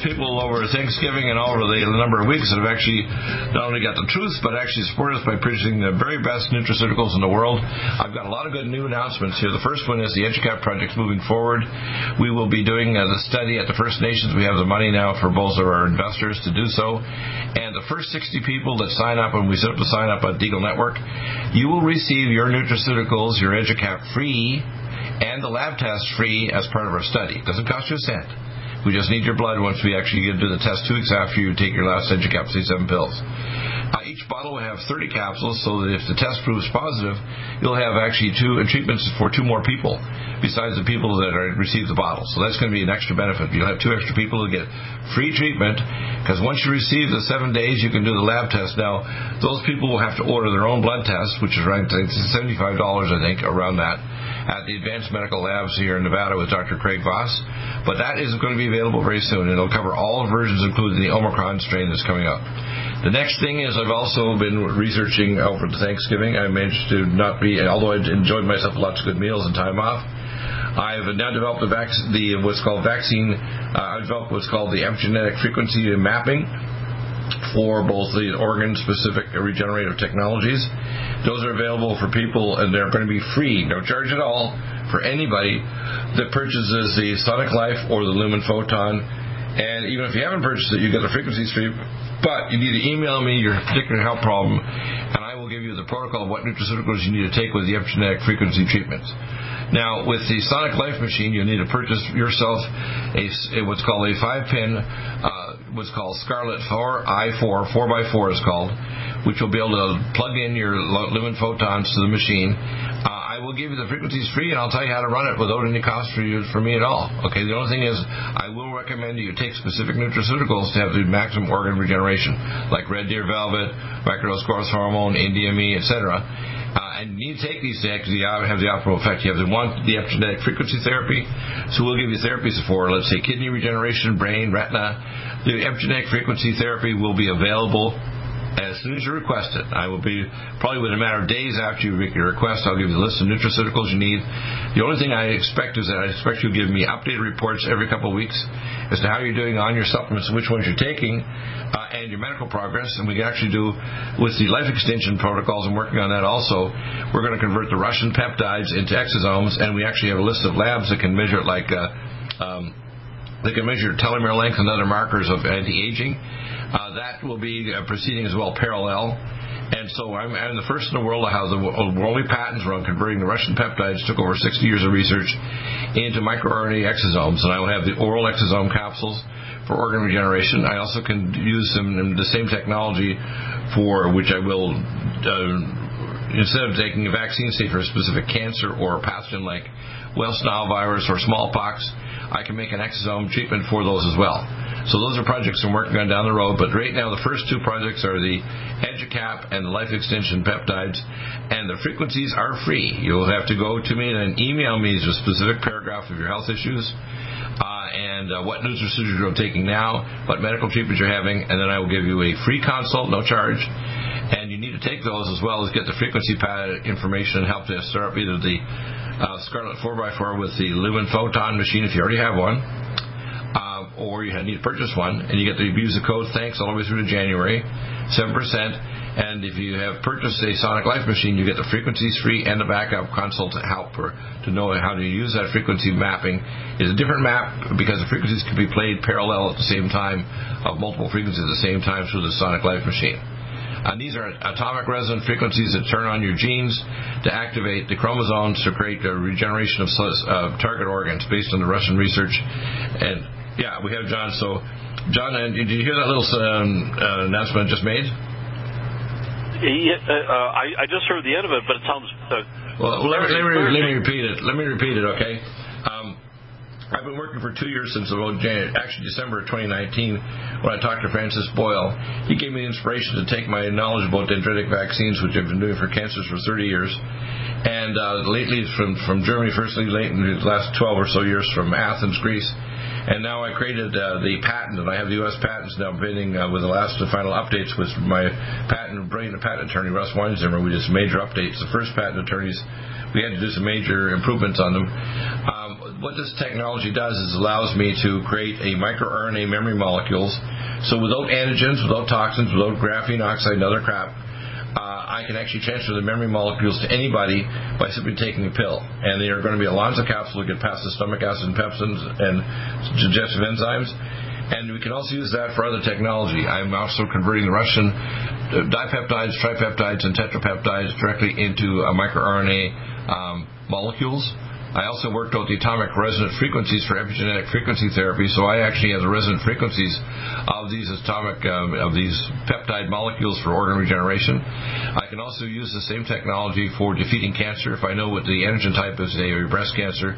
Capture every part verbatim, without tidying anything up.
People over Thanksgiving and over the number of weeks that have actually not only got the truth, but actually supported us by purchasing the very best nutraceuticals in the world. I've got a lot of good new announcements here. The first one is the EDUCAP project's moving forward. We will be doing the study at the First Nations. We have the money now for both of our investors to do so. And the first sixty people that sign up, and we set up the sign up on Deagle Network, you will receive your nutraceuticals, your EDUCAP free, and the lab test free as part of our study. It doesn't cost you a cent. We just need your blood once we actually get to do the test two weeks after you take your last EDUCAP C seven pills. Uh, each bottle will have thirty capsules, so that if the test proves positive, you'll have actually two uh, treatments for two more people besides the people that are, receive the bottle. So that's going to be an extra benefit. You'll have two extra people who get free treatment, because once you receive the seven days, you can do the lab test. Now, those people will have to order their own blood test, which is around seventy-five dollars, I think, around that, at the Advanced Medical Labs here in Nevada with Doctor Craig Voss. But that is going to be available very soon. It'll cover all versions, including the Omicron strain that's coming up. The next thing is I've also been researching over Thanksgiving. I managed to not be, although I enjoyed myself lots of good meals and time off, I've now developed the, vac- the what's called vaccine, uh, I've developed what's called the epigenetic frequency mapping for both the organ-specific regenerative technologies. Those are available for people, and they're going to be free, no charge at all, for anybody that purchases the Sonic Life or the Lumen Photon. And even if you haven't purchased it, you get the frequency stream, but you need to email me your particular health problem, and I will give you the protocol of what nutraceuticals you need to take with the epigenetic frequency treatments. Now, with the Sonic Life machine, you'll need to purchase yourself a, a what's called a five-pin, uh, what's called Scarlet four i four, four by four is called, which will be able to plug in your Lumen Photons to the machine. Uh, I will give you the frequencies free, and I'll tell you how to run it without any cost for you, for me at all. Okay, the only thing is, I will recommend that you take specific nutraceuticals to have the maximum organ regeneration, like Red Deer Velvet, Microscorus Hormone, N D M E, et cetera. Uh, and you need to take these to actually have the optimal effect. You have the one, the epigenetic frequency therapy, so we'll give you therapies for, let's say, kidney regeneration, brain, retina. The epigenetic frequency therapy will be available as soon as you request it. I will be, probably within a matter of days after you make your request, I'll give you the list of nutraceuticals you need. The only thing I expect is that I expect you to give me updated reports every couple of weeks as to how you're doing on your supplements, which ones you're taking, uh, and your medical progress. And we can actually do, with the life extension protocols, I'm working on that also, we're going to convert the Russian peptides into exosomes, and we actually have a list of labs that can measure it, like uh, um, they can measure telomere length and other markers of anti-aging. Uh, that will be uh, proceeding as well, parallel. And so I'm, I'm the first in the world to have the only patents around converting the Russian peptides. Took over sixty years of research into microRNA exosomes, and I will have the oral exosome capsules for organ regeneration. I also can use some, the same technology for which I will, uh, instead of taking a vaccine, say, for a specific cancer or a pathogen like West Nile virus or smallpox, I can make an exosome treatment for those as well. So those are projects I'm working on down the road, but right now the first two projects are the EDUCAP and the Life Extension Peptides, and the frequencies are free. You'll have to go to me and email me the specific paragraph of your health issues, uh, and uh, what nutraceuticals you're taking now, what medical treatments you're having, and then I will give you a free consult, no charge. And you need to take those as well as get the frequency pad information and help to start up either the uh, Scarlet four by four with the Lumen Photon machine if you already have one, uh, or you need to purchase one, and you get to use the code THANKS all the way through to January, seven percent. And if you have purchased a Sonic Life machine, you get the frequencies free and the backup consult to help or to know how to use that frequency mapping. It's a different map because the frequencies can be played parallel at the same time, of multiple frequencies at the same time through the Sonic Life machine. And these are atomic resonant frequencies that turn on your genes to activate the chromosomes to create a regeneration of uh, target organs based on the Russian research. And, yeah, we have John. So, John, uh, did you hear that little um, uh, announcement I just made? Yeah, uh, I, I just heard the end of it, but it sounds uh, Well, let me, let me, let me repeat it. Let me repeat it, okay? Um, I've been working for two years since about January, actually December of twenty nineteen, when I talked to Francis Boyle. He gave me the inspiration to take my knowledge about dendritic vaccines, which I've been doing for cancers for thirty years, and uh, lately from, from Germany, firstly, late in the last twelve or so years from Athens, Greece. And now I created uh, the patent, and I have the U S patents now pending uh, with the last and final updates with my patent, brilliant patent attorney, Russ Weinzimmer. We did some major updates. The first patent attorneys, we had to do some major improvements on them. Um, what this technology does is allows me to create a microRNA memory molecules. So without antigens, without toxins, without graphene oxide and other crap, Uh, I can actually transfer the memory molecules to anybody by simply taking a pill. And they are going to be a Lonza capsule that can pass the stomach acid and pepsins and digestive enzymes. And we can also use that for other technology. I'm also converting the Russian dipeptides, tripeptides, and tetrapeptides directly into uh, microRNA um, molecules. I also worked out the atomic resonant frequencies for epigenetic frequency therapy, so I actually have the resonant frequencies of these atomic um, of these peptide molecules for organ regeneration. I can also use the same technology for defeating cancer. If I know what the antigen type is, say, or breast cancer,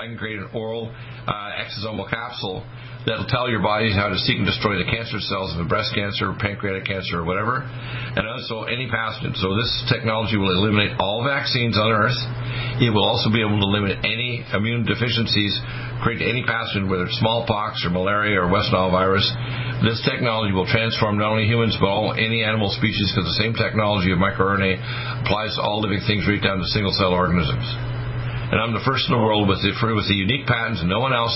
I can create an oral uh, exosomal capsule that'll tell your body how to seek and destroy the cancer cells of breast cancer, pancreatic cancer, or whatever, and also any pathogen. So this technology will eliminate all vaccines on Earth. It will also be able to eliminate any immune deficiencies, create any pathogen, whether it's smallpox or malaria or West Nile virus. This technology will transform not only humans but all any animal species, because the same technology of microRNA applies to all living things right down to single-cell organisms. And I'm the first in the world with the, with the unique patents, and no one else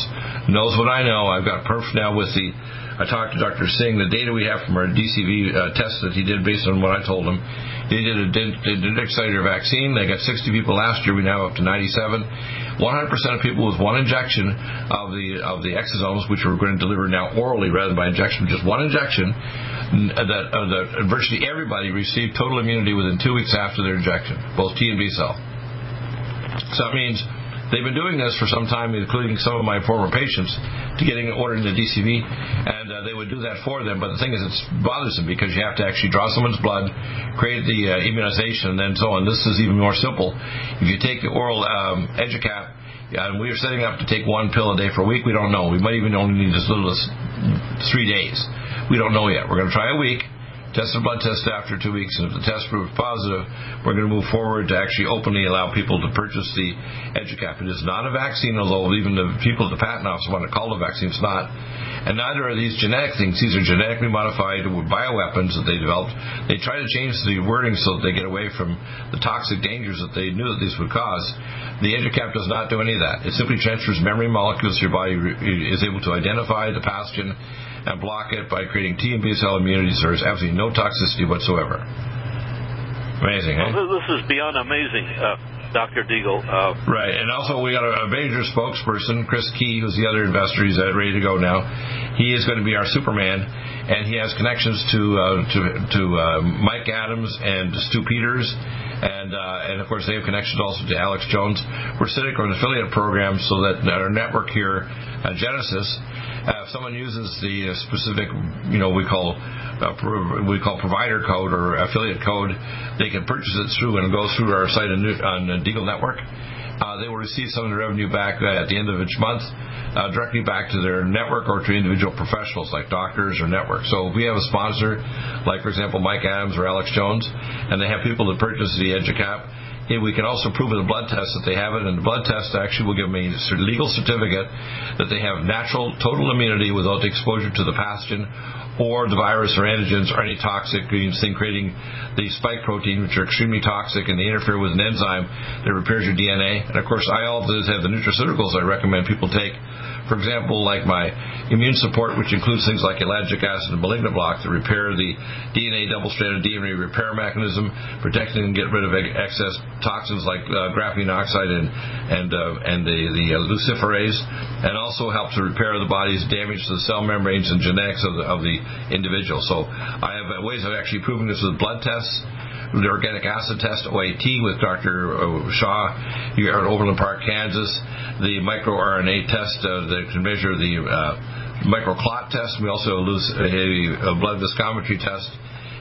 knows what I know. I've got proof now with the, I talked to Doctor Singh, the data we have from our D C V uh, test that he did based on what I told him. They did a dendritic cellular vaccine. They got sixty people last year. We now have up to ninety-seven. one hundred percent of people with one injection of the of the exosomes, which we're going to deliver now orally rather than by injection, just one injection, that, uh, that virtually everybody received total immunity within two weeks after their injection, both T and B cell. So that means they've been doing this for some time, including some of my former patients, to getting ordered in the D C V, and uh, they would do that for them. But the thing is, it's bothersome because you have to actually draw someone's blood, create the uh, immunization, and then so on. This is even more simple. If you take the oral um, EDUCAP, and we are setting up to take one pill a day for a week. We don't know. We might even only need as little as three days. We don't know yet. We're going to try a week. Test a blood test after two weeks, and if the test proves positive, we're going to move forward to actually openly allow people to purchase the EDUCAP. It is not a vaccine, although even the people at the patent office want to call it a vaccine. It's not. And neither are these genetic things. These are genetically modified bioweapons that they developed. They try to change the wording so that they get away from the toxic dangers that they knew that these would cause. The EDUCAP does not do any of that. It simply transfers memory molecules. Your body is able to identify the pathogen and block it by creating T and B cell immunity, so there's absolutely no toxicity whatsoever. Amazing, eh? Well, this is beyond amazing, uh, Doctor Deagle. Uh, right, and also we got a, a major spokesperson, Chris Key, who's the other investor. He's ready to go now. He is going to be our Superman, and he has connections to uh, to, to uh, Mike Adams and Stu Peters, and uh, and of course they have connections also to Alex Jones. We're sitting on an affiliate program so that our network here, uh, Genesis. Uh, if someone uses the specific, you know, we call uh, we call provider code or affiliate code, they can purchase it through and go through our site on the Deagle Network. Uh, they will receive some of the revenue back uh, at the end of each month, uh, directly back to their network or to individual professionals like doctors or networks. So if we have a sponsor, like, for example, Mike Adams or Alex Jones, and they have people that purchase the EDUCAP, yeah, we can also prove with a blood test that they have it, and the blood test actually will give me a legal certificate that they have natural total immunity without the exposure to the pathogen or the virus or antigens or any toxic thing, creating the spike protein, which are extremely toxic, and they interfere with an enzyme that repairs your D N A. And, of course, I always have the nutraceuticals I recommend people take. For example, like my immune support, which includes things like ellagic acid and malignant block that repair the D N A, double-stranded D N A repair mechanism, protecting and get rid of excess toxins like uh, graphene oxide and and uh, and the, the uh, luciferase, and also helps to repair the body's damage to the cell membranes and genetics of the, of the individual. So I have ways of actually proving this with blood tests, the organic acid test, O A T, with Doctor Shaw here at Overland Park, Kansas, the microRNA test uh, that can measure the uh, microclot test. We also have a blood viscometry test,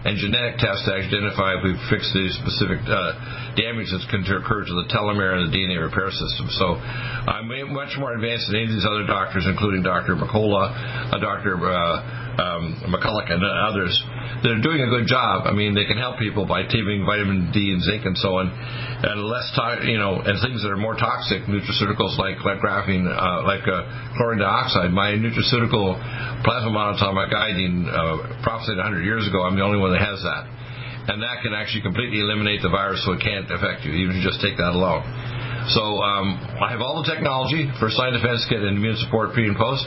and genetic tests to identify if we've fixed the specific uh, damage that's going to occur to the telomere and the D N A repair system. So I'm much more advanced than any of these other doctors, including Doctor McCullough, uh, Doctor Uh, Um, McCulloch and others. They're doing a good job. I mean, they can help people by giving vitamin D and zinc and so on, and less, to- you know, and things that are more toxic, nutraceuticals like like graphene, uh, like uh, chlorine dioxide. My nutraceutical plasma monatomic iodine uh, prophesied one hundred years ago. I'm the only one that has that, and that can actually completely eliminate the virus, so it can't affect you. Even if you just take that alone. So um, I have all the technology for side defense kit and immune support pre and post.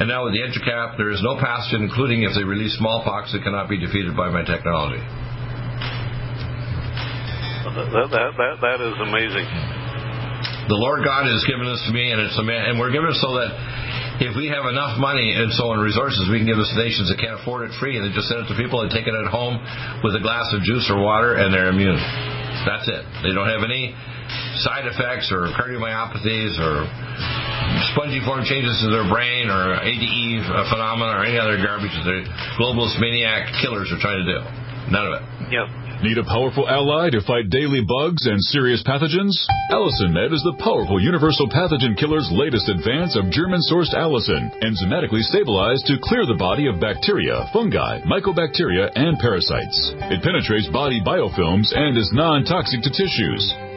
And now with the EDUCAP, there is no pathogen, including if they release smallpox, that cannot be defeated by my technology. That, that, that, that is amazing. The Lord God has given this to me, and it's a man, and we're given it so that if we have enough money and so on resources, we can give this to nations that can't afford it free, and they just send it to people and take it at home with a glass of juice or water, and they're immune. That's it. They don't have any side effects or cardiomyopathies or spongiform changes to their brain or A D E phenomena or any other garbage that the globalist maniac killers are trying to do. None of it. Yep. Need a powerful ally to fight daily bugs and serious pathogens? AllicinMed is the powerful universal pathogen killer's latest advance of German-sourced allicin, enzymatically stabilized to clear the body of bacteria, fungi, mycobacteria, and parasites. It penetrates body biofilms and is non-toxic to tissues.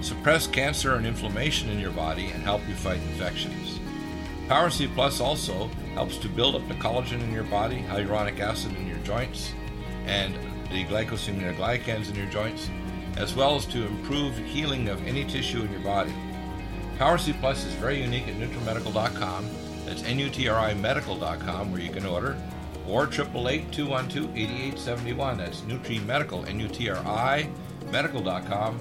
suppress cancer and inflammation in your body, and help you fight infections. Power C Plus also helps to build up the collagen in your body, hyaluronic acid in your joints, and the glycosaminoglycans in your joints, as well as to improve healing of any tissue in your body. Power C Plus is very unique at NutriMedical dot com. That's N U T R I Medical dot com where you can order, or eight eight eight, two one two, eight eight seven one. That's NutriMedical, N U T R I Medical dot com.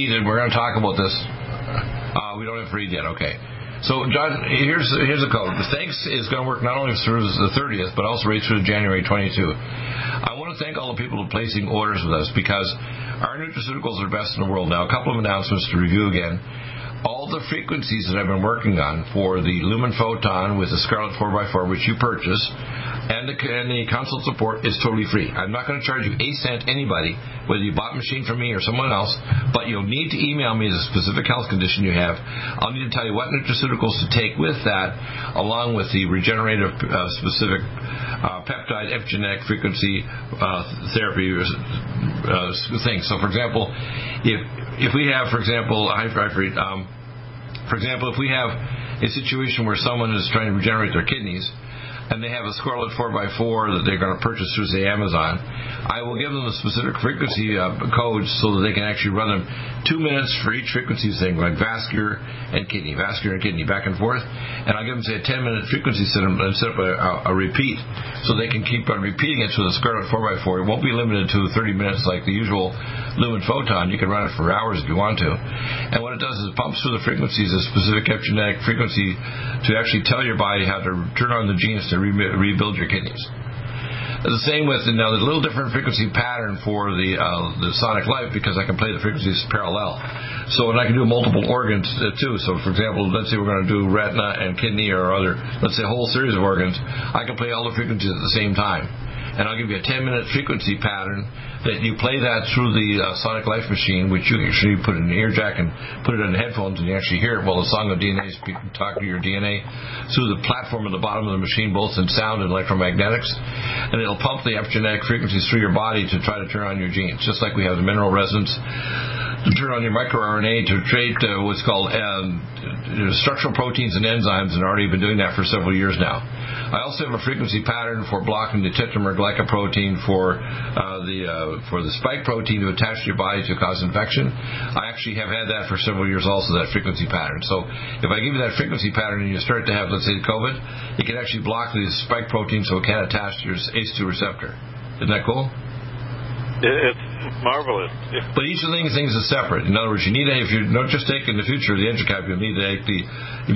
And we're going to talk about this. Uh, we don't have Fareed yet, okay. So, John, here's here's a code. The thanks is going to work not only through the thirtieth, but also right through January twenty-second. I want to thank all the people who are placing orders with us because our nutraceuticals are best in the world now. A couple of announcements to review again. all the frequencies that I've been working on for the Lumen Photon with the Scarlet four by four, which you purchase, and the, and the consult support is totally free. I'm not going to charge you a cent, anybody, whether you bought a machine from me or someone else, but you'll need to email me the specific health condition you have. I'll need to tell you what nutraceuticals to take with that, along with the regenerative uh, specific uh, peptide epigenetic frequency uh, therapy uh, things. So, for example, if if we have, for example, I, I, um, for example, if we have a situation where someone is trying to regenerate their kidneys, and they have a Scarlet four by four that they're going to purchase through, say, Amazon, I will give them a specific frequency uh, code so that they can actually run them two minutes for each frequency thing, like vascular and kidney, vascular and kidney, back and forth. And I'll give them, say, a ten-minute frequency set and set up a, a, a repeat so they can keep on repeating it. So the Scarlet four by four, it won't be limited to thirty minutes like the usual Lumen Photon. You can run it for hours if you want to. And what it does is it pumps through the frequencies, a specific epigenetic frequency, to actually tell your body how to turn on the genes to rebuild your kidneys. The same with, now there's a little different frequency pattern for the uh, the Sonic Life, because I can play the frequencies parallel. So, and I can do multiple organs uh, too. So, for example, let's say we're going to do retina and kidney or other, let's say a whole series of organs. I can play all the frequencies at the same time. And I'll give you a ten-minute frequency pattern that you play that through the uh, Sonic Life machine, which you can actually put in an ear jack and put it on headphones, and you actually hear it while the song of D N A is talking to your D N A through the platform at the bottom of the machine, both in sound and electromagnetics. And it'll pump the epigenetic frequencies through your body to try to turn on your genes, just like we have the mineral resonance to turn on your microRNA to create uh, what's called um, structural proteins and enzymes, and already been doing that for several years now. I also have a frequency pattern for blocking the tetramer glycoprotein for uh, the uh, for the spike protein to attach to your body to cause infection. I actually have had that for several years also, that frequency pattern. So if I give you that frequency pattern and you start to have, let's say, COVID, it can actually block the spike protein so it can't attach to your A C E two receptor. Isn't that cool? It's marvelous. But each of these things is separate. In other words, you need a, if you're not just taking the future of the EDUCAP, you'll need to take the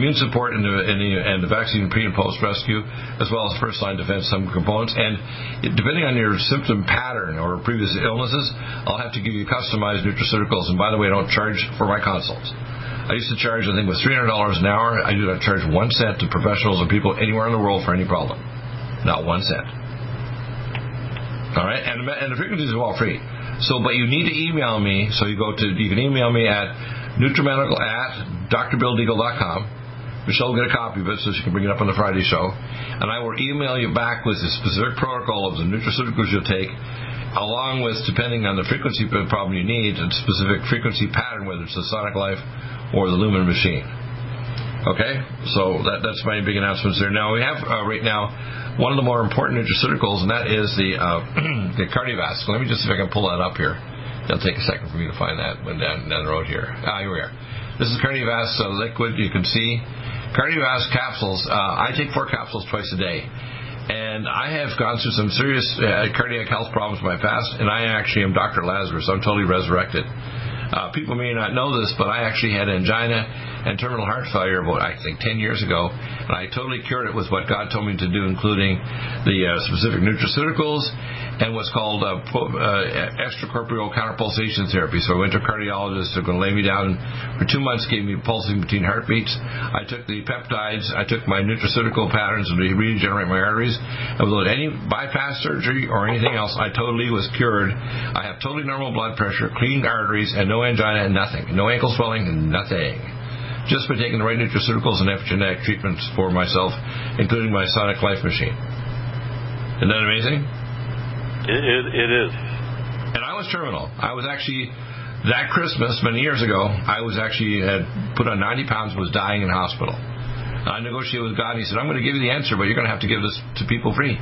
immune support and the, and the, and the vaccine pre and post rescue, as well as first line defense, some components. And depending on your symptom pattern or previous illnesses, I'll have to give you customized nutraceuticals. And by the way, I don't charge for my consults. I used to charge, I think, with three hundred dollars an hour. I do not charge one cent to professionals or people anywhere in the world for any problem. Not one cent. All right, and, and the frequencies are all free. So, but you need to email me. So you go to, you can email me at NutriMedical at d r bill deagle dot com. Michelle will get a copy of it so she can bring it up on the Friday show. And I will email you back with the specific protocol of the nutraceuticals you'll take, along with, depending on the frequency problem you need, a specific frequency pattern, whether it's the Sonic Life or the Lumen machine. Okay, so that, that's my big announcements there. Now, we have uh, right now one of the more important nutraceuticals, and that is the uh, the KardioVasc. Let me just see if I can pull that up here. It'll take a second for me to find that when down, down the road here. Ah, here we are. This is KardioVasc uh, liquid. You can see KardioVasc capsules. Uh, I take four capsules twice a day. And I have gone through some serious uh, cardiac health problems in my past, and I actually am Doctor Lazarus. I'm totally resurrected. Uh, people may not know this, but I actually had angina and terminal heart failure about, I think, ten years ago. And I totally cured it with what God told me to do, including the uh, specific nutraceuticals and what's called uh, uh, extracorporeal counterpulsation therapy. So I went to a cardiologist who was going to lay me down for two months, gave me pulsing between heartbeats. I took the peptides. I took my nutraceutical patterns to regenerate my arteries. And without any bypass surgery or anything else, I totally was cured. I have totally normal blood pressure, clean arteries, and no angina and nothing. No ankle swelling, nothing. Just by taking the right nutraceuticals and epigenetic treatments for myself, including my Sonic Life machine. Isn't that amazing? It, it, it is. And I was terminal. I was actually, that Christmas many years ago, I was actually had put on ninety pounds and was dying in hospital. I negotiated with God, and he said, I'm going to give you the answer, but you're going to have to give this to people free.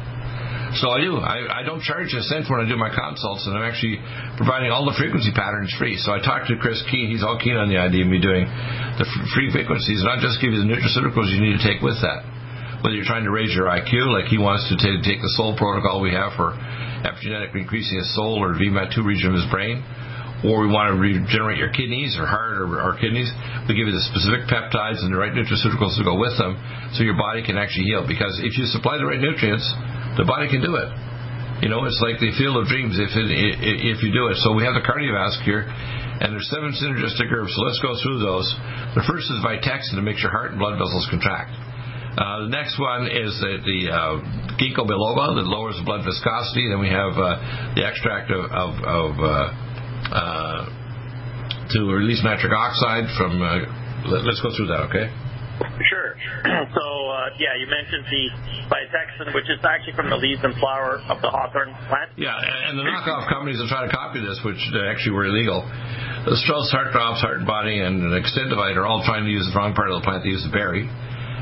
So I do. I, I don't charge a cent when I do my consults, and I'm actually providing all the frequency patterns free. So I talked to Chris Key. He's all keen on the idea of me doing the free frequencies, and I'll just give you the nutraceuticals you need to take with that. Whether you're trying to raise your I Q, like he wants to t- take the soul protocol we have for epigenetically increasing his soul or V M A T two region of his brain, or we want to regenerate your kidneys or heart or, or kidneys, we give you the specific peptides and the right nutraceuticals to go with them so your body can actually heal. Because if you supply the right nutrients, the body can do it. You know, it's like the field of dreams if it, if you do it. So we have the KardioVasc here, And there's seven synergistic herbs, so let's go through those. The first is Vitaxin to make your heart and blood vessels contract. Uh, the next one is the, the uh, Ginkgo Biloba that lowers blood viscosity. Then we have uh, the extract of, of, of uh, uh, to release nitric oxide from. Uh, let, let's go through that, okay? Sure. So uh, yeah, you mentioned the Vitaxin, which is actually from the leaves and flower of the hawthorn plant. Yeah, and, and the knockoff companies that try to copy this, which actually were illegal. The Strauss, Heart Drops, Heart and Body, and Extendivite are all trying to use the wrong part of the plant. They use the berry.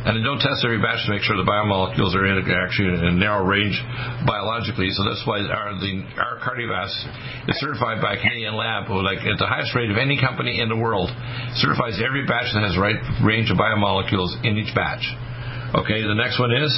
And they don't test every batch to make sure the biomolecules are in, actually in a narrow range biologically. So that's why our, the, our KardioVasc is certified by a Canadian lab who, like, at the highest rate of any company in the world, certifies every batch that has the right range of biomolecules in each batch. Okay, the next one is?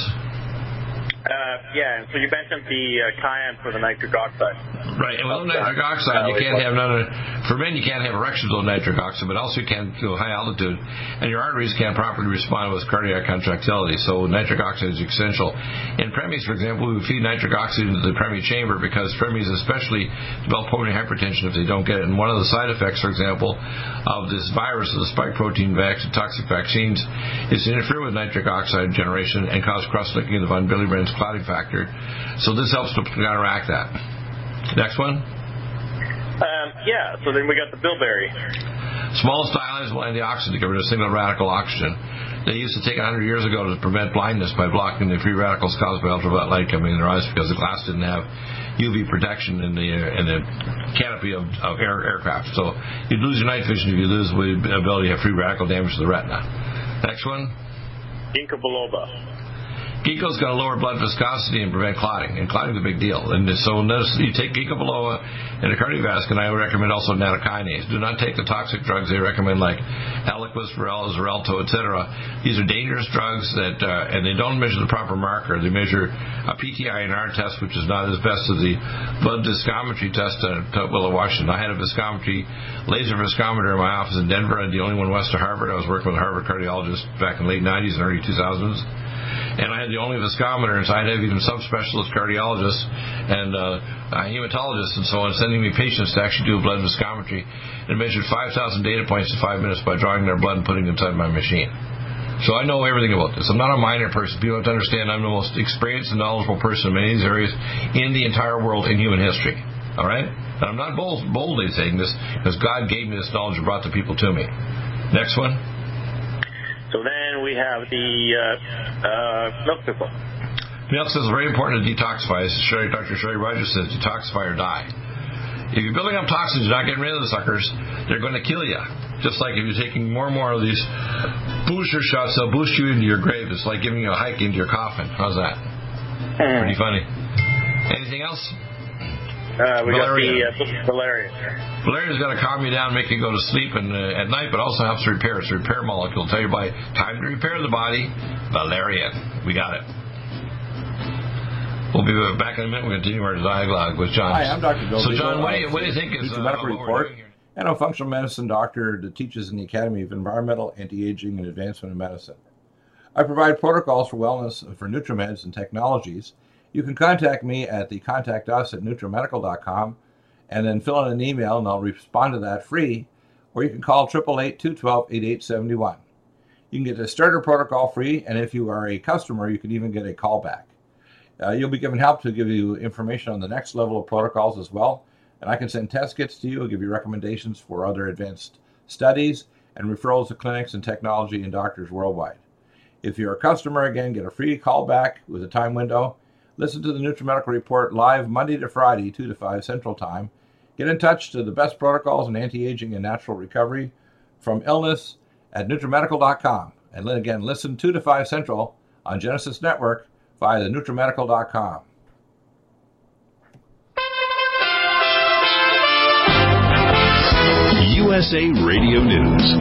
Uh, yeah, so you mentioned the uh, cayenne for the nitric oxide. Right, and without nitric oxide, you can't have none of, for men, you can't have erections without nitric oxide, but also you can't go high altitude, and your arteries can't properly respond with cardiac contractility, so nitric oxide is essential. In premies, for example, we feed nitric oxide into the premie chamber because premies especially develop pulmonary hypertension if they don't get it, and one of the side effects, for example, of this virus, of the spike protein vaccine, toxic vaccines, is to interfere with nitric oxide generation and cause cross-linking of von Willebrand's clotting factor. So this helps to counteract that. Next one? Um, yeah, so then we got the bilberry. Smallest dialyzable antioxidant to get rid of single radical oxygen. They used to take one hundred years ago to prevent blindness by blocking the free radicals caused by ultraviolet light coming in their eyes because the glass didn't have U V protection in the uh, in the canopy of, of air, aircraft. So you'd lose your night vision if you lose the ability to have free radical damage to the retina. Next one? Ginkgo biloba. Ginkgo's got to lower blood viscosity and prevent clotting, and clotting's a big deal. And so notice you take Ginkgo biloba and a cardiovasc, and I would recommend also natokinase. Do not take the toxic drugs they recommend, like Eliquis, Xarelto, et cetera. These are dangerous drugs, that, uh, and they don't measure the proper marker. They measure a P T I N R test, which is not as best as the blood viscometry test at Willow, Washington. I had a viscometry, laser viscometer in my office in Denver. I'm the only one west of Harvard. I was working with a Harvard cardiologist back in the late nineties and early two thousands. And I had the only viscometers. I'd have even subspecialist cardiologists and uh, uh, hematologists and so on sending me patients to actually do blood viscometry, and measured five thousand data points in five minutes by drawing their blood and putting it inside my machine. So I know everything about this. I'm not a minor person. People have to understand I'm the most experienced and knowledgeable person in many of these areas in the entire world in human history. All right? And I'm not bold, boldly saying this because God gave me this knowledge and brought the people to me. Next one. So then we have the uh, uh, milk thistle. Milk thistle is very important to detoxify. As Doctor Sherry Rogers says, detoxify or die. If you're building up toxins, you're not getting rid of the suckers, they're going to kill you. Just like if you're taking more and more of these booster shots, they'll boost you into your grave. It's like giving you a hike into your coffin. How's that? Mm. Pretty funny. Anything else? Uh, we Valerian. got the uh, Valerian. Valerian's going to calm you down, make you go to sleep and, uh, at night, but also helps to repair. It's a repair molecule. Tell your body, time to repair the body. Valerian. We got it. We'll be back in a minute. We'll continue our dialogue with John. Hi, I'm Doctor Bill. So, John, what do you, what do you think is uh, medical report? And a functional medicine doctor that teaches in the Academy of Environmental, Anti-Aging, and Advancement in Medicine. I provide protocols for wellness for NutriMeds and technologies. You can contact me at the contact us at NutriMedical dot com, and then fill in an email, and I'll respond to that free, or you can call eight eight eight, two one two, eight eight seven one. You can get the starter protocol free, and if you are a customer, you can even get a callback. Uh, you'll be given help to give you information on the next level of protocols as well, and I can send test kits to you and give you recommendations for other advanced studies and referrals to clinics and technology and doctors worldwide. If you're a customer, again, get a free callback with a time window. Listen to the NutriMedical Report live Monday to Friday, two to five Central Time. Get in touch to the best protocols in anti-aging and natural recovery from illness at NutriMedical dot com. And then again, listen two to five Central on Genesis Network via the NutriMedical dot com. U S A Radio News.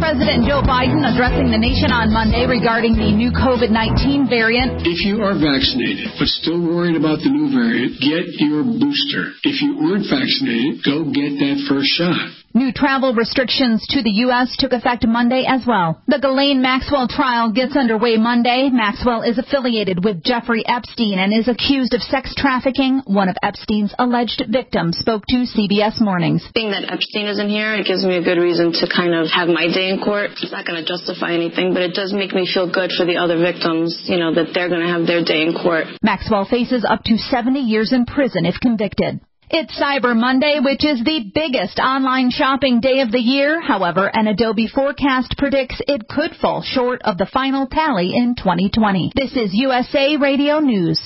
President Joe Biden addressing the nation on Monday regarding the new COVID nineteen variant. If you are vaccinated but still worried about the new variant, get your booster. If you aren't vaccinated, go get that first shot. New travel restrictions to the U S took effect Monday as well. The Ghislaine-Maxwell trial gets underway Monday. Maxwell is affiliated with Jeffrey Epstein and is accused of sex trafficking. One of Epstein's alleged victims spoke to C B S Mornings. Being that Epstein is in here, it gives me a good reason to kind of have my day in court. It's not going to justify anything, but it does make me feel good for the other victims, you know, that they're going to have their day in court. Maxwell faces up to seventy years in prison if convicted. It's Cyber Monday, which is the biggest online shopping day of the year. However, an Adobe forecast predicts it could fall short of the final tally in twenty twenty. This is U S A Radio News.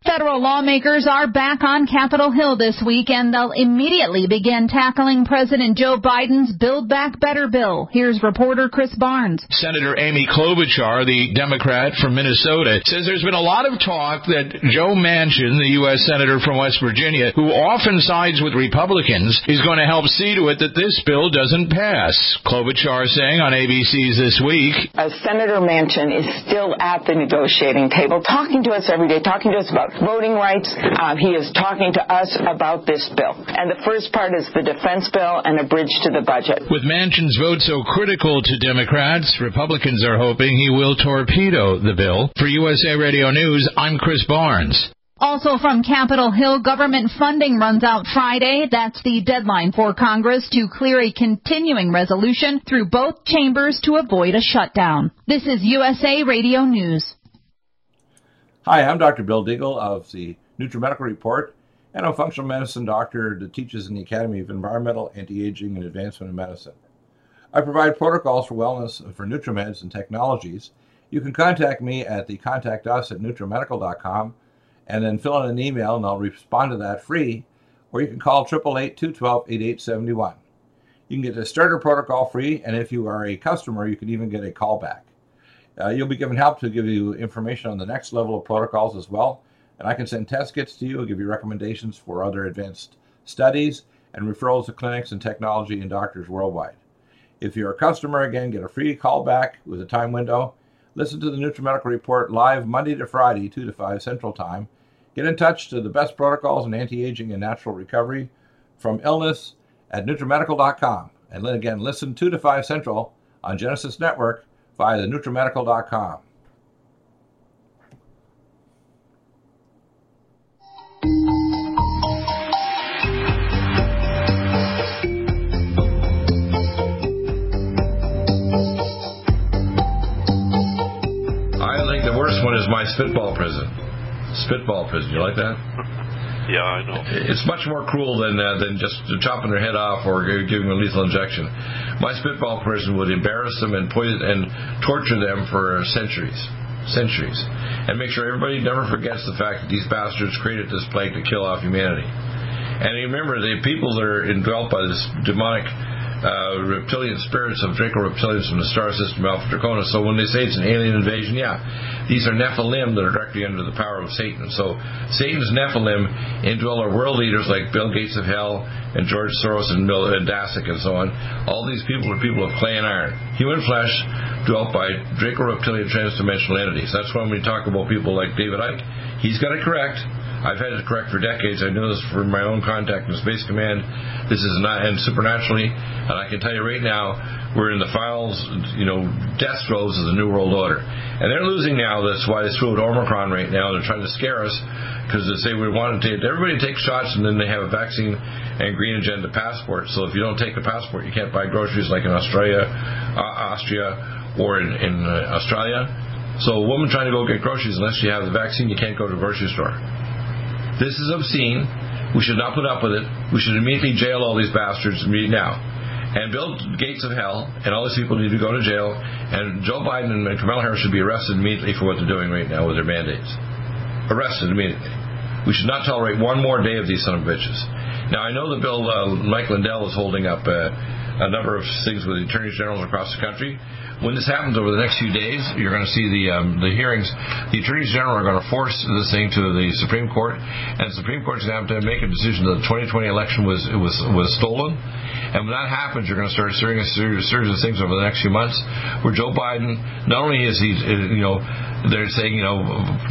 Federal lawmakers are back on Capitol Hill this week, and they'll immediately begin tackling President Joe Biden's Build Back Better bill. Here's reporter Chris Barnes. Senator Amy Klobuchar, the Democrat from Minnesota, says there's been a lot of talk that Joe Manchin, the U S Senator from West Virginia, who often sides with Republicans, is going to help see to it that this bill doesn't pass. Klobuchar saying on A B C's This Week, uh, Senator Manchin is still at the negotiating table, talking to us every day, talking to us about voting rights. Um, he is talking to us about this bill. And the first part is the defense bill and a bridge to the budget. With Manchin's vote so critical to Democrats, Republicans are hoping he will torpedo the bill. For U S A Radio News, I'm Chris Barnes. Also from Capitol Hill, government funding runs out Friday. That's the deadline for Congress to clear a continuing resolution through both chambers to avoid a shutdown. This is U S A Radio News. Hi, I'm Doctor Bill Deagle of the NutriMedical Report, and I'm a functional medicine doctor that teaches in the Academy of Environmental, Anti-Aging, and Advancement in Medicine. I provide protocols for wellness for NutriMeds and technologies. You can contact me at the contact us at NutriMedical dot com, and then fill in an email, and I'll respond to that free, or you can call eight eight eight, two one two, eight eight seven one. You can get the starter protocol free, and if you are a customer, you can even get a callback. Uh, you'll be given help to give you information on the next level of protocols as well. And I can send test kits to you and give you recommendations for other advanced studies and referrals to clinics and technology and doctors worldwide. If you're a customer, again, get a free call back with a time window. Listen to the NutriMedical Report live Monday to Friday, two to five Central Time. Get in touch to the best protocols in anti-aging and natural recovery from illness at NutriMedical dot com. And then again, listen two to five Central on Genesis Network by the NutriMedical dot com. I think the worst one is my spitball prison. Spitball prison, you like that? Yeah, I know. It's much more cruel than uh, than just chopping their head off or giving them a lethal injection. My spitball person would embarrass them and poison and torture them for centuries, centuries, and make sure everybody never forgets the fact that these bastards created this plague to kill off humanity. And remember, the people that are enveloped by this demonic uh, reptilian spirits of Draco reptilians from the star system Alpha Draconis. So when they say it's an alien invasion, yeah, these are Nephilim that are directly under the power of Satan. So Satan's Nephilim indwell our world leaders like Bill Gates of hell, and George Soros and Mil- and Daszak and so on. All these people are people of clay and iron, human flesh, dwelt by Draco-reptilian transdimensional entities. That's when we talk about people like David Icke. He's got it correct. I've had it correct for decades. I know this from my own contact with Space Command. This is not, and supernaturally, and I can tell you right now, we're in the files, you know, death throes of the New World Order. And they're losing now. That's why they threw out Omicron right now. They're trying to scare us because they say we want to take, everybody take shots, and then they have a vaccine and green agenda passport. So if you don't take the passport, you can't buy groceries like in Australia, uh, Austria, or in, in uh, Australia. So a woman trying to go get groceries, unless you have the vaccine, you can't go to the grocery store. This is obscene. We should not put up with it. We should immediately jail all these bastards now. And Bill Gates of hell and all these people need to go to jail. And Joe Biden and Kamala Harris should be arrested immediately for what they're doing right now with their mandates. Arrested immediately. We should not tolerate one more day of these son of bitches. Now, I know the bill, uh, Mike Lindell is holding up uh, a number of things with the attorneys general across the country. When this happens over the next few days, you're going to see the um, the hearings. The attorneys general are going to force this thing to the Supreme Court, and the Supreme Court is going to have to make a decision that the twenty twenty election was was was stolen. And when that happens, you're going to start seeing a series of things over the next few months where Joe Biden, not only is he, you know, they're saying, you know,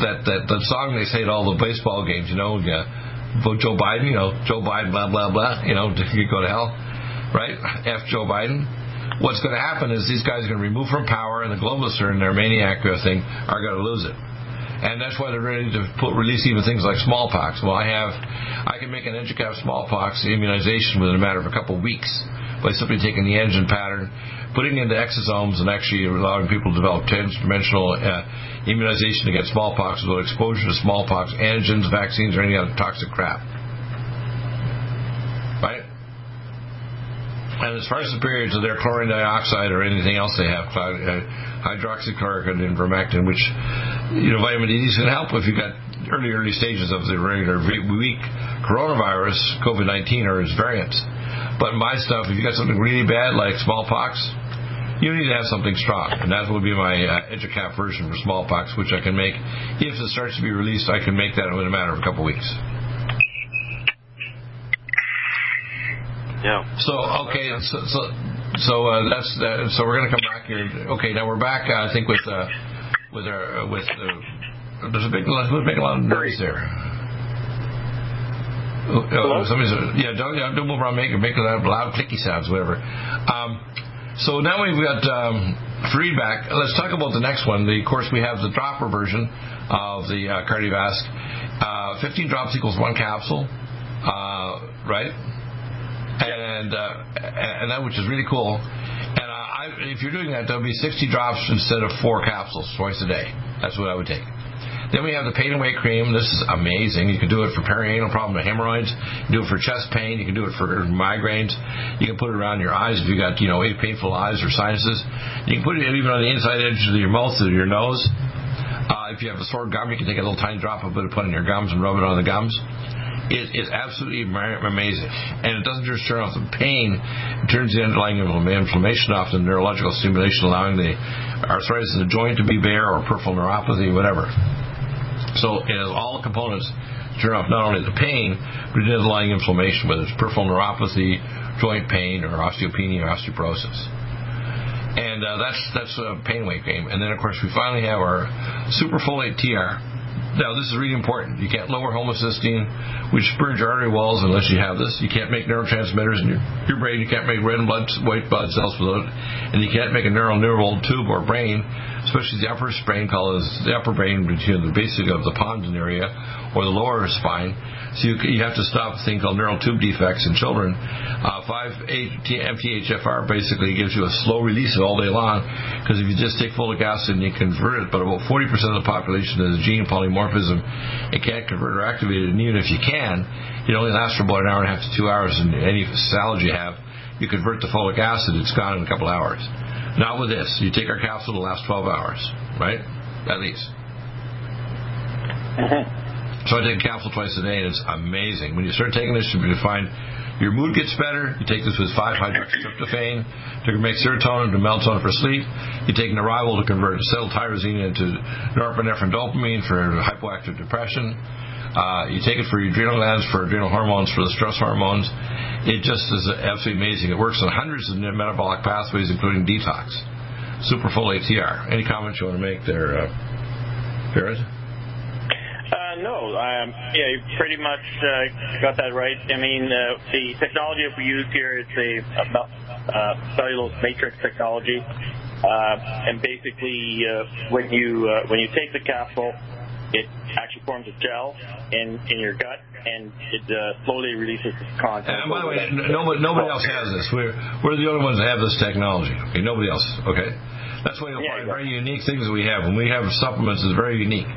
that, that, that song they say at all the baseball games, you know, yeah, vote Joe Biden, you know, Joe Biden, blah, blah, blah, you know, you go to hell, right? F Joe Biden. What's going to happen is these guys are going to remove from power, and the globalists are in their maniac thing are going to lose it. And that's why they're ready to put, release even things like smallpox. Well, I have, I can make an EDUCAP smallpox immunization within a matter of a couple of weeks by simply taking the antigen pattern, putting it into exosomes, and actually allowing people to develop trans-dimensional uh, immunization against smallpox without exposure to smallpox antigens, vaccines, or any other toxic crap. Right? And as far as superior to their chlorine dioxide or anything else they have, hydroxychloroquine and vermectin, which, you know, vitamin D is going to help if you've got early, early stages of the regular weak coronavirus, COVID nineteen, or its variants. But my stuff, if you've got something really bad like smallpox, you need to have something strong. And that would be my uh, EDUCAP version for smallpox, which I can make. If it starts to be released, I can make that in a matter of a couple weeks. Yeah. So okay, so so, so uh, that's uh, so we're gonna come back here. Okay, now we're back. Uh, I think with uh, with our with uh, there's a big we're making a lot of noise there. Oh, oh, somebody's yeah, don't don't move around, make make loud, loud clicky sounds, whatever. Um, so now we've got um, feedback. Let's talk about the next one. The, of course, we have the dropper version of the uh, KardioVasc. Uh, Fifteen drops equals one capsule, uh, right? And uh, and that, which is really cool. And uh, I, if you're doing that, there'll be sixty drops instead of four capsules twice a day. That's what I would take. Then we have the pain and weight cream. This is amazing. You can do it for perianal problems, hemorrhoids. You can do it for chest pain. You can do it for migraines. You can put it around your eyes if you got, you know, painful eyes or sinuses. You can put it even on the inside edge of your mouth or your nose. Uh, if you have a sore gum, you can take a little tiny drop and put it on your gums and rub it on the gums. It is absolutely amazing. And it doesn't just turn off the pain. It turns the underlying inflammation off, the neurological stimulation, allowing the arthritis in the joint to be bare, or peripheral neuropathy, whatever. So it has all components to turn off not only the pain, but the underlying inflammation, whether it's peripheral neuropathy, joint pain, or osteopenia, or osteoporosis. And uh, that's that's a pain weight game. And then, of course, we finally have our superfolate T R. Now, this is really important. You can't lower homocysteine, which purge artery walls, unless you have this. You can't make neurotransmitters in your, your brain. You can't make red and blood, white blood cells without it. And you can't make a neural neural tube or brain, especially the upper brain column, the upper brain between the basic of the pons area or the lower spine. So you, you have to stop a thing called neural tube defects in children. Uh, five M T H F R basically gives you a slow release all day long, because if you just take folic acid and you convert it, but about forty percent of the population is gene polymorphism. It can't convert or activate it, and even if you can, it only lasts for about an hour and a half to two hours. And any salad you have, you convert to folic acid, it's gone in a couple hours. Not with this. You take our capsule, it'll last twelve hours, right? At least. Mm-hmm. So I take a capsule twice a day, and it's amazing. When you start taking this, you find your mood gets better. You take this with five hydroxytryptophan to make serotonin, to melatonin for sleep. You take Neurival to convert acetyltyrosine into norepinephrine dopamine for hypoactive depression. Uh, you take it for your adrenal glands, for adrenal hormones, for the stress hormones. It just is absolutely amazing. It works on hundreds of metabolic pathways, including detox. Superfolate T R. Any comments you want to make there, uh, Jared? No, um, yeah, you pretty much uh, got that right. I mean, uh, the technology that we use here is the uh, cellulose matrix technology, uh, and basically, uh, when you uh, when you take the capsule, it actually forms a gel in, in your gut, and it uh, slowly releases the content. And by the way, nobody, nobody else has this. We're we're the only ones that have this technology. Okay, nobody else. Okay. That's why you'll yeah, find exactly. very unique things that we have. When we have supplements, it's very unique.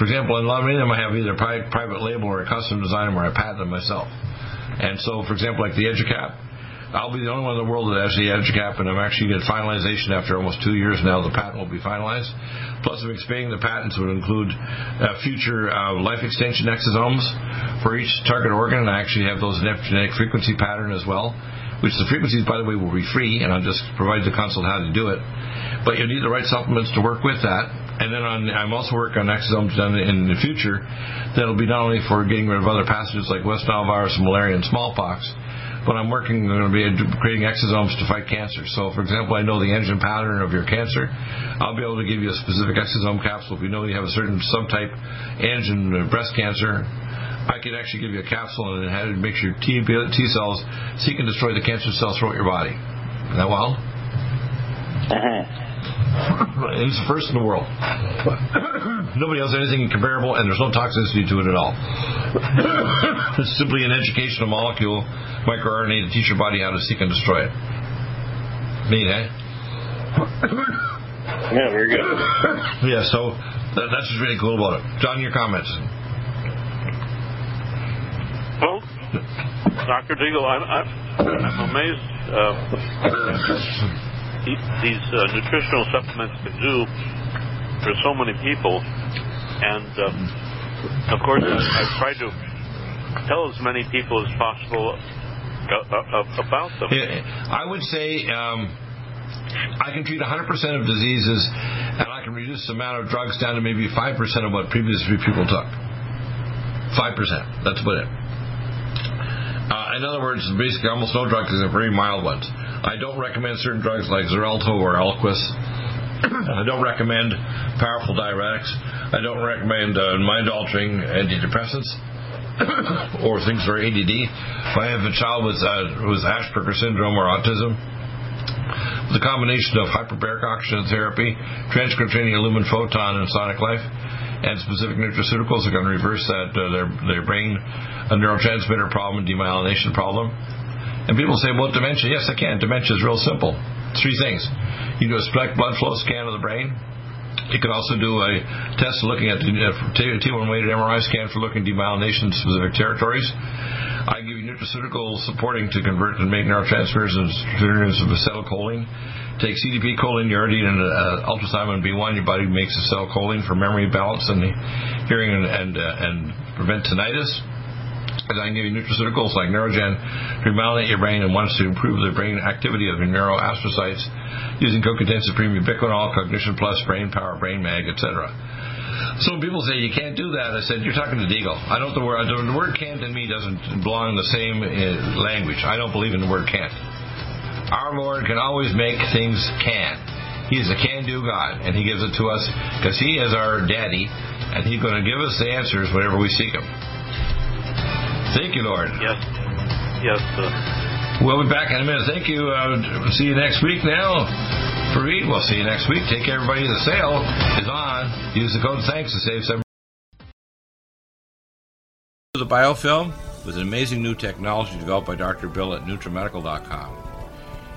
For example, in a lot of them, I have either a private label or a custom design where I patent them myself. And so, for example, like the EDUCAP, I'll be the only one in the world that has the EDUCAP, and I'm actually at finalization after almost two years now. The patent will be finalized. Plus, I'm expanding the patents would include uh, future uh, life extension exosomes for each target organ, and I actually have those in epigenetic frequency pattern as well, which the frequencies, by the way, will be free, and I'll just provide the consult how to do it. But you'll need the right supplements to work with that. And then on, I'm also working on exosomes in the future that'll be not only for getting rid of other pathogens like West Nile virus, malaria, and smallpox, but I'm working going to be creating exosomes to fight cancer. So, for example, I know the antigen pattern of your cancer. I'll be able to give you a specific exosome capsule if you know you have a certain subtype antigen breast cancer. I could actually give you a capsule and it had it makes your T, T cells seek and destroy the cancer cells throughout your body. Isn't that wild? Uh-huh. It was the first in the world. Nobody else has anything comparable, and there's no toxicity to it at all. It's simply an educational molecule, microRNA, to teach your body how to seek and destroy it. Neat, eh? Yeah, very good. Yeah, so that, that's what's really cool about it. John, your comments. Well, Doctor Deagle, I'm, I'm, I'm amazed uh, these uh, nutritional supplements can do for so many people. And, uh, of course, I've tried to tell as many people as possible about them. I would say um, I can treat one hundred percent of diseases, and I can reduce the amount of drugs down to maybe five percent of what previously people took. five percent. That's about it. Uh, in other words, basically almost no drugs, except very mild ones. I don't recommend certain drugs like Xarelto or Eliquis. I don't recommend powerful diuretics. I don't recommend uh, mind-altering antidepressants or things for A D D. If I have a child with, uh, with Asperger's syndrome or autism, with a combination of hyperbaric oxygen therapy, transcranial Lumen Photon, and Sonic Life, and specific nutraceuticals are going to reverse that uh, their their brain a neurotransmitter problem, demyelination problem. And people say, well, dementia. Yes, I can. Dementia is real simple. Three things. You do a spec blood flow scan of the brain. You could also do a test looking at the T one weighted M R I scan for looking demyelination in specific territories. I give you nutraceutical supporting to convert and make neurotransmitters and transmitters of acetylcholine. Take C D P, choline, uridine, and uh, ultrasound and B one. Your body makes acetylcholine for memory, balance, and hearing, and and, uh, and prevent tinnitus. And I can give you nutraceuticals like Neurogen to remyelinate your brain and wants to improve the brain activity of your neuroastrocytes using co-condensive premium ubiquinol, Cognition Plus, Brain Power, Brain Mag, et cetera. So when people say you can't do that, I said you're talking to Deagle. I don't the word the word can't and me doesn't belong in the same language. I don't believe in the word can't. Our Lord can always make things can. He is a can-do God, and He gives it to us because He is our daddy, and He's going to give us the answers whenever we seek Him. Thank you, Lord. Yes. Yes, sir. We'll be back in a minute. Thank you. Uh, see you next week now. Fareed, we'll see you next week. Take care, everybody. The sale is on. Use the code THANKS to save some. The biofilm was an amazing new technology developed by Doctor Bill at NutriMedical dot com.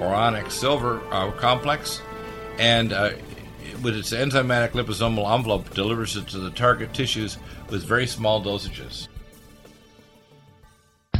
or ionic silver uh, complex, and uh, with its enzymatic liposomal envelope, delivers it to the target tissues with very small dosages.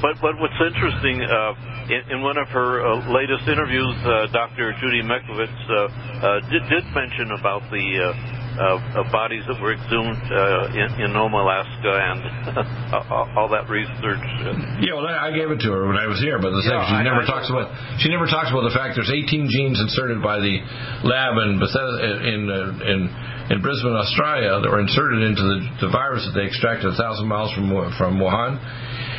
But, but what's interesting, uh, in, in one of her uh, latest interviews, uh, Doctor Judy Mekovits uh, uh, did, did mention about the uh, uh, bodies that were exhumed uh, in, in Nome, Alaska, and all that research. Yeah, well, I gave it to her when I was here, but the yeah, thing, she I, never I, talks I, about she never talks about the fact there's eighteen genes inserted by the lab in Bethesda, in in in Brisbane, Australia, that were inserted into the, the virus that they extracted a thousand miles from from Wuhan.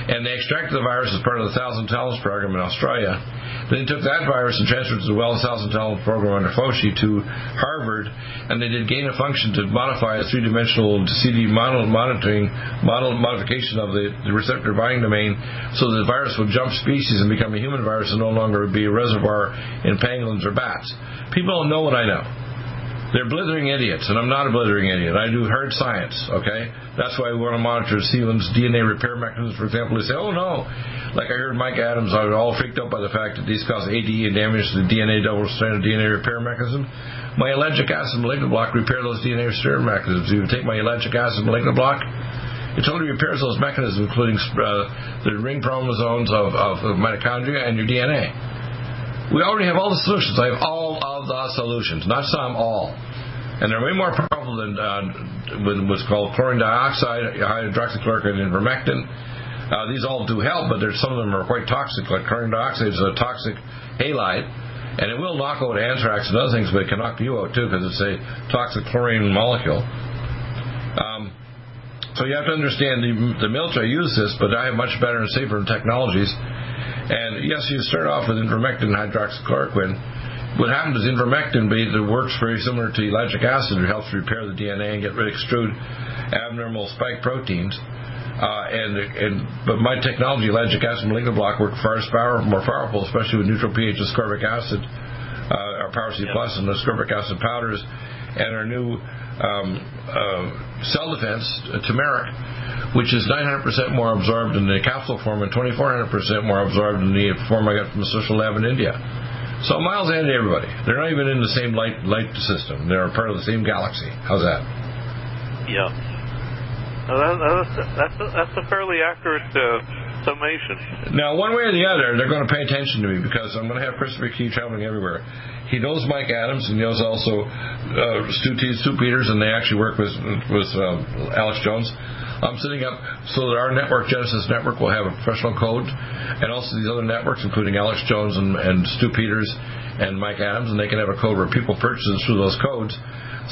And they extracted the virus as part of the Thousand Talents program in Australia. Then they took that virus and transferred it to the Well Thousand Talents program under Fauci to Harvard, and they did gain of function to modify a three-dimensional C D model monitoring model modification of the, the receptor binding domain, so the virus would jump species and become a human virus and no longer be a reservoir in pangolins or bats. People don't know what I know. They're blithering idiots, and I'm not a blithering idiot. I do hard science, okay? That's why we want to monitor Sealand's D N A repair mechanisms, for example. They say, oh, no. Like I heard Mike Adams, I was all freaked out by the fact that these cause A D E and damage to the D N A double-stranded D N A repair mechanism. My ellagic acid malignant block repair those D N A repair mechanisms. You take my ellagic acid malignant block, it totally repairs those mechanisms, including uh, the ring chromosomes of, of, of mitochondria and your D N A. We already have all the solutions. I have all of the solutions, not some, all. And they're way more powerful than uh, with what's called chlorine dioxide, hydroxychloroquine, and vermectin. Uh, these all do help, but there's, some of them are quite toxic. Like chlorine dioxide is a toxic halide, and it will knock out anthrax and other things, but it can knock you out, too, because it's a toxic chlorine molecule. Um, so you have to understand the, the military used this, but I have much better and safer technologies. And yes, you start off with ivermectin and hydroxychloroquine. What happens is ivermectin works very similar to ellagic acid. It helps repair the D N A and get rid of extrude abnormal spike proteins. Uh, and, and But my technology, ellagic acid and malignant block, work far more powerful, especially with neutral pH ascorbic acid, uh, our Power C Plus and ascorbic acid powders, and our new um, uh, cell defense, uh, turmeric, which is nine hundred percent more absorbed in the capsule form and twenty-four hundred percent more absorbed in the form I got from the social lab in India. So Miles and everybody, they're not even in the same light light system. They're part of the same galaxy. How's that? Yeah. Well, that's, that's, a, that's a fairly accurate uh, summation. Now, one way or the other, they're going to pay attention to me, because I'm going to have Christopher Key traveling everywhere. He knows Mike Adams, and he knows also uh, Stu, Stu Peters, and they actually work with with um, Alex Jones. I'm setting up so that our network, Genesis Network, will have a professional code, and also these other networks, including Alex Jones and, and Stu Peters and Mike Adams, and they can have a code where people purchase through those codes.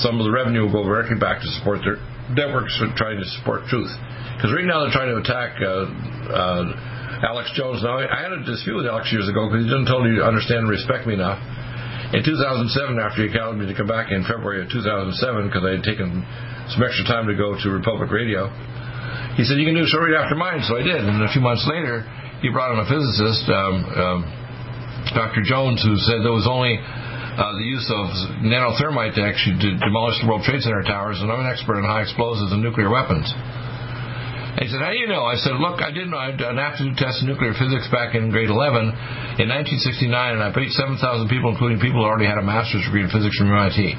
Some of the revenue will go directly back to support their networks for trying to support truth. Because right now they're trying to attack Uh, uh, Alex Jones. Now, I had a dispute with Alex years ago because he didn't totally understand and respect me enough. In two thousand seven, after he called me to come back in February of two thousand seven, because I had taken some extra time to go to Republic Radio, He said, you can do so right after mine. So I did. And a few months later, he brought in a physicist, um, um, Doctor Jones, who said there was only uh, the use of nanothermite to actually de- demolish the World Trade Center towers, and I'm an expert on high explosives and nuclear weapons. And he said, how do you know? I said, look, I did an aptitude test in nuclear physics back in grade eleven in nineteen sixty-nine, and I beat seven thousand people, including people who already had a master's degree in physics from U I T.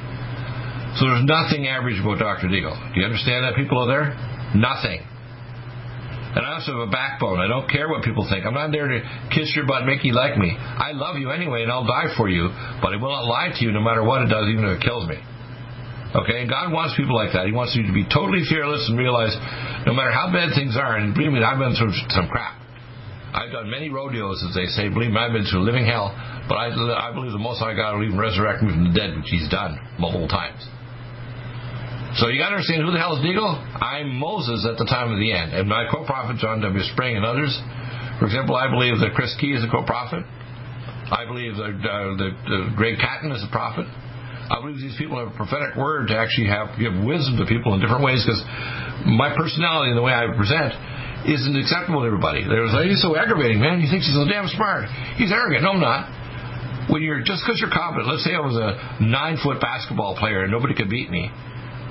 So there's nothing average about Doctor Deagle. Do you understand that, people out there? Nothing. And I also have a backbone. I don't care what people think. I'm not there to kiss your butt, make you like me. I love you anyway, and I'll die for you, but I will not lie to you no matter what it does, even if it kills me. Okay? And God wants people like that. He wants you to be totally fearless and realize no matter how bad things are, and believe me, I've been through some crap. I've done many rodeos, as they say. Believe me, I've been through living hell, but I, I believe the Most High God will even resurrect me from the dead, which He's done multiple times. So you got to understand, who the hell is Deagle? I'm Moses at the time of the end. And my co-prophet, John W. Spring, and others. For example, I believe that Chris Key is a co-prophet. I believe that, uh, that uh, Greg Catton is a prophet. I believe these people have a prophetic word to actually have give wisdom to people in different ways, because my personality and the way I present isn't acceptable to everybody. There's like, he's so aggravating, man. He thinks he's so damn smart. He's arrogant. No, I'm not. When you're, just because you're competent, let's say I was a nine-foot basketball player and nobody could beat me.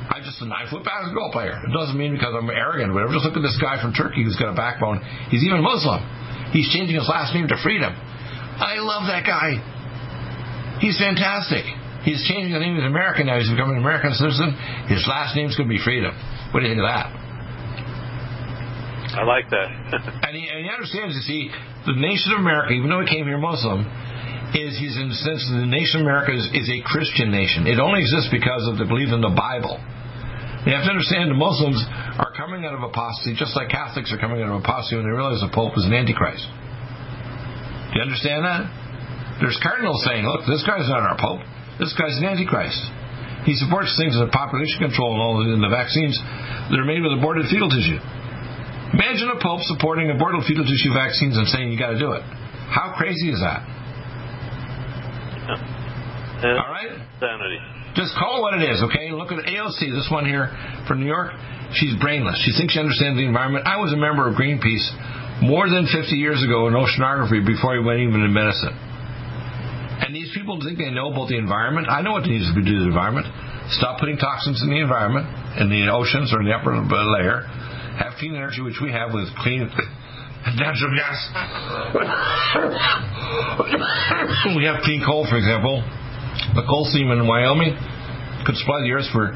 I'm just a nine-foot basketball player. It doesn't mean because I'm arrogant or whatever. Just look at this guy from Turkey who's got a backbone. He's even Muslim. He's changing his last name to Freedom. I love that guy. He's fantastic. He's changing the name. He's American now. He's becoming an American citizen. His last name's going to be Freedom. What do you think of that? I like that. and, he, and he understands, you see, the nation of America, even though he came here Muslim, is he's in the sense that the nation of America is, is a Christian nation. It only exists because of the belief in the Bible. You have to understand the Muslims are coming out of apostasy just like Catholics are coming out of apostasy when they realize the Pope is an antichrist. Do you understand that? There's cardinals saying, look, this guy's not our Pope. This guy's an antichrist. He supports things like population control and all in the vaccines that are made with aborted fetal tissue. Imagine a Pope supporting aborted fetal tissue vaccines and saying you got to do it. How crazy is that? Yeah. All right? Insanity. Just call it what it is, okay? Look at A O C, this one here from New York. She's brainless. She thinks she understands the environment. I was a member of Greenpeace more than fifty years ago in oceanography before I went even to medicine. And these people think they know about the environment. I know what needs to be done to the environment. Stop putting toxins in the environment, in the oceans or in the upper layer. Have clean energy, which we have with clean natural gas. We have clean coal, for example. The coal seam in Wyoming could supply the earth for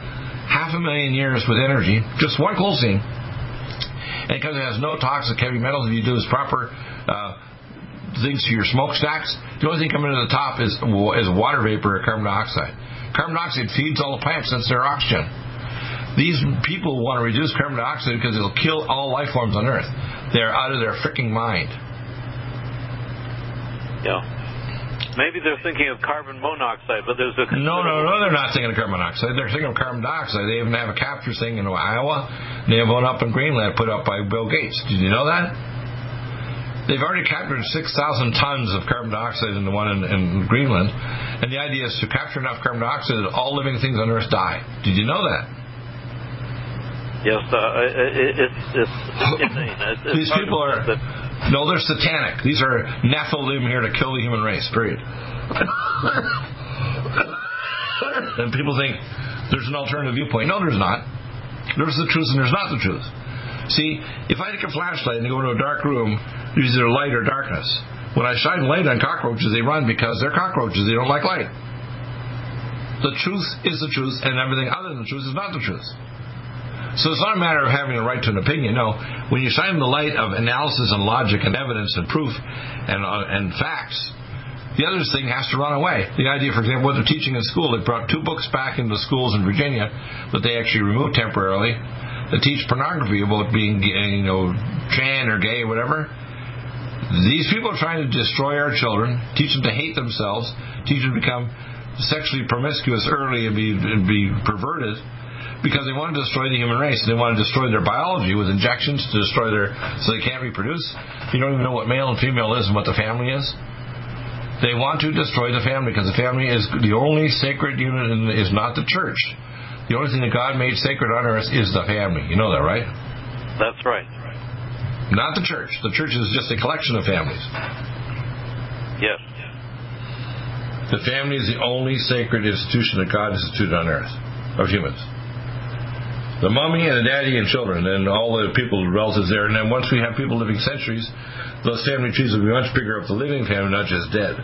half a million years with energy, just one coal seam. And because it has no toxic heavy metals, if you do its proper uh, things to your smokestacks, the only thing coming to the top is, is water vapor or carbon dioxide. Carbon dioxide feeds all the plants since they're oxygen. These people want to reduce carbon dioxide because it'll kill all life forms on Earth. They're out of their freaking mind. Yeah. Maybe they're thinking of carbon monoxide, but there's a... No, no, no, they're not thinking of carbon monoxide. They're thinking of carbon dioxide. They even have a capture thing in Iowa. They have one up in Greenland put up by Bill Gates. Did you know that? They've already captured six thousand tons of carbon dioxide in the one in, in Greenland. And the idea is to capture enough carbon dioxide that all living things on Earth die. Did you know that? Yes, uh, it, it's, it's insane. It's, it's These people are... That. No, they're satanic. These are Nephilim here to kill the human race, period. And people think there's an alternative viewpoint. No, there's not. There's the truth and there's not the truth. See, if I take a flashlight and go into a dark room, there's either light or darkness. When I shine light on cockroaches, they run because they're cockroaches. They don't like light. The truth is the truth, and everything other than the truth is not the truth. So it's not a matter of having a right to an opinion. No, when you shine the light of analysis and logic and evidence and proof and uh, and facts, the other thing has to run away. The idea, for example, what they're teaching in school, they brought two books back into schools in Virginia that they actually removed temporarily that teach pornography about being, you know, trans or gay or whatever. These people are trying to destroy our children, teach them to hate themselves, teach them to become sexually promiscuous early and be, and be perverted. Because they want to destroy the human race. They want to destroy their biology with injections to destroy their... so they can't reproduce. You don't even know what male and female is and what the family is. They want to destroy the family because the family is the only sacred unit and is not the church. The only thing that God made sacred on earth is the family. You know that, right? That's right. Not the church. The church is just a collection of families. Yes. The family is the only sacred institution that God instituted on earth of humans. The mommy and the daddy and children and all the people, relatives there. And then once we have people living centuries, those family trees will be much bigger up the living family, not just dead.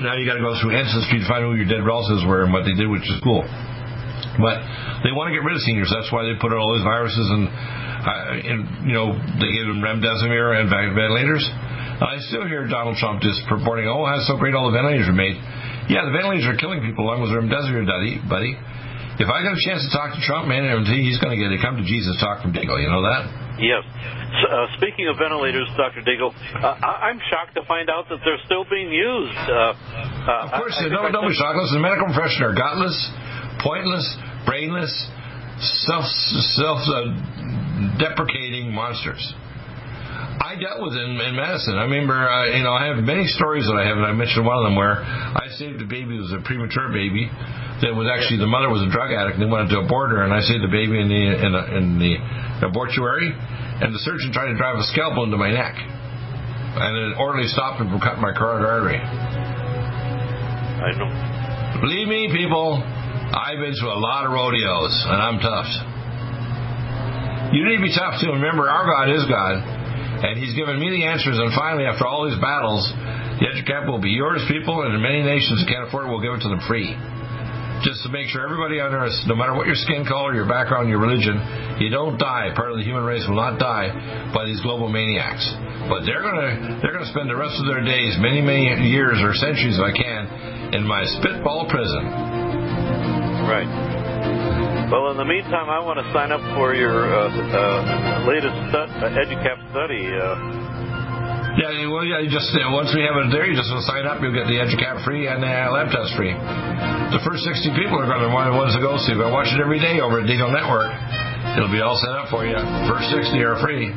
Now you got to go through ancestry to find out who your dead relatives were and what they did, which is cool. But they want to get rid of seniors. That's why they put in all those viruses and, uh, and you know, they gave them remdesivir and ventilators. I still hear Donald Trump just purporting, oh, how so great all the ventilators are made. Yeah, the ventilators are killing people along with remdesivir, buddy. If I got a chance to talk to Trump, man, he's going to get a come-to-Jesus talk from Deagle. You know that? Yes. Uh, speaking of ventilators, Doctor Deagle, uh, I'm shocked to find out that they're still being used. Uh, uh, of course, I, I no, don't be shocked. Listen, the medical profession are godless, pointless, brainless, self, self, uh, deprecating monsters. I dealt with it in, in medicine. I remember, uh, you know, I have many stories that I have, and I mentioned one of them where I saved a baby that was a premature baby. That was actually, the mother was a drug addict, and they wanted to abort her, and I saved the baby in the in, a, in the abortuary, and the surgeon tried to drive a scalpel into my neck, and it orderly stopped him from cutting my carotid artery. I know. Believe me, people, I've been to a lot of rodeos, and I'm tough. You need to be tough, too. Remember, our God is God. And he's given me the answers, and finally, after all these battles, the EDUCAP will be yours, people, and in many nations that can't afford it, we'll give it to them free. Just to make sure everybody on earth, no matter what your skin color, your background, your religion, you don't die. Part of the human race will not die by these global maniacs. But they're gonna they're gonna spend the rest of their days, many, many years or centuries if I can, in my spitball prison. Right. Well, in the meantime, I want to sign up for your uh, uh, latest stu- uh, EDUCAP study. Uh. Yeah, well, yeah. You just uh, once we have it there, you just will sign up. You'll get the EDUCAP free and the uh, lab test free. The first sixty people are going to want the ones to go see. But watch it every day over at Deagle Network. It'll be all set up for you. First sixty are free.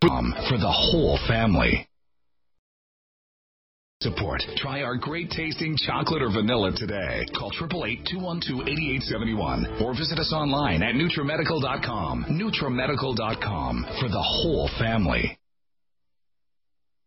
For the whole family. Support. Try our great tasting chocolate or vanilla today. Call eight eight eight, two one two, eight eight seven one or visit us online at NutriMedical dot com. NutriMedical dot com for the whole family.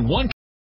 One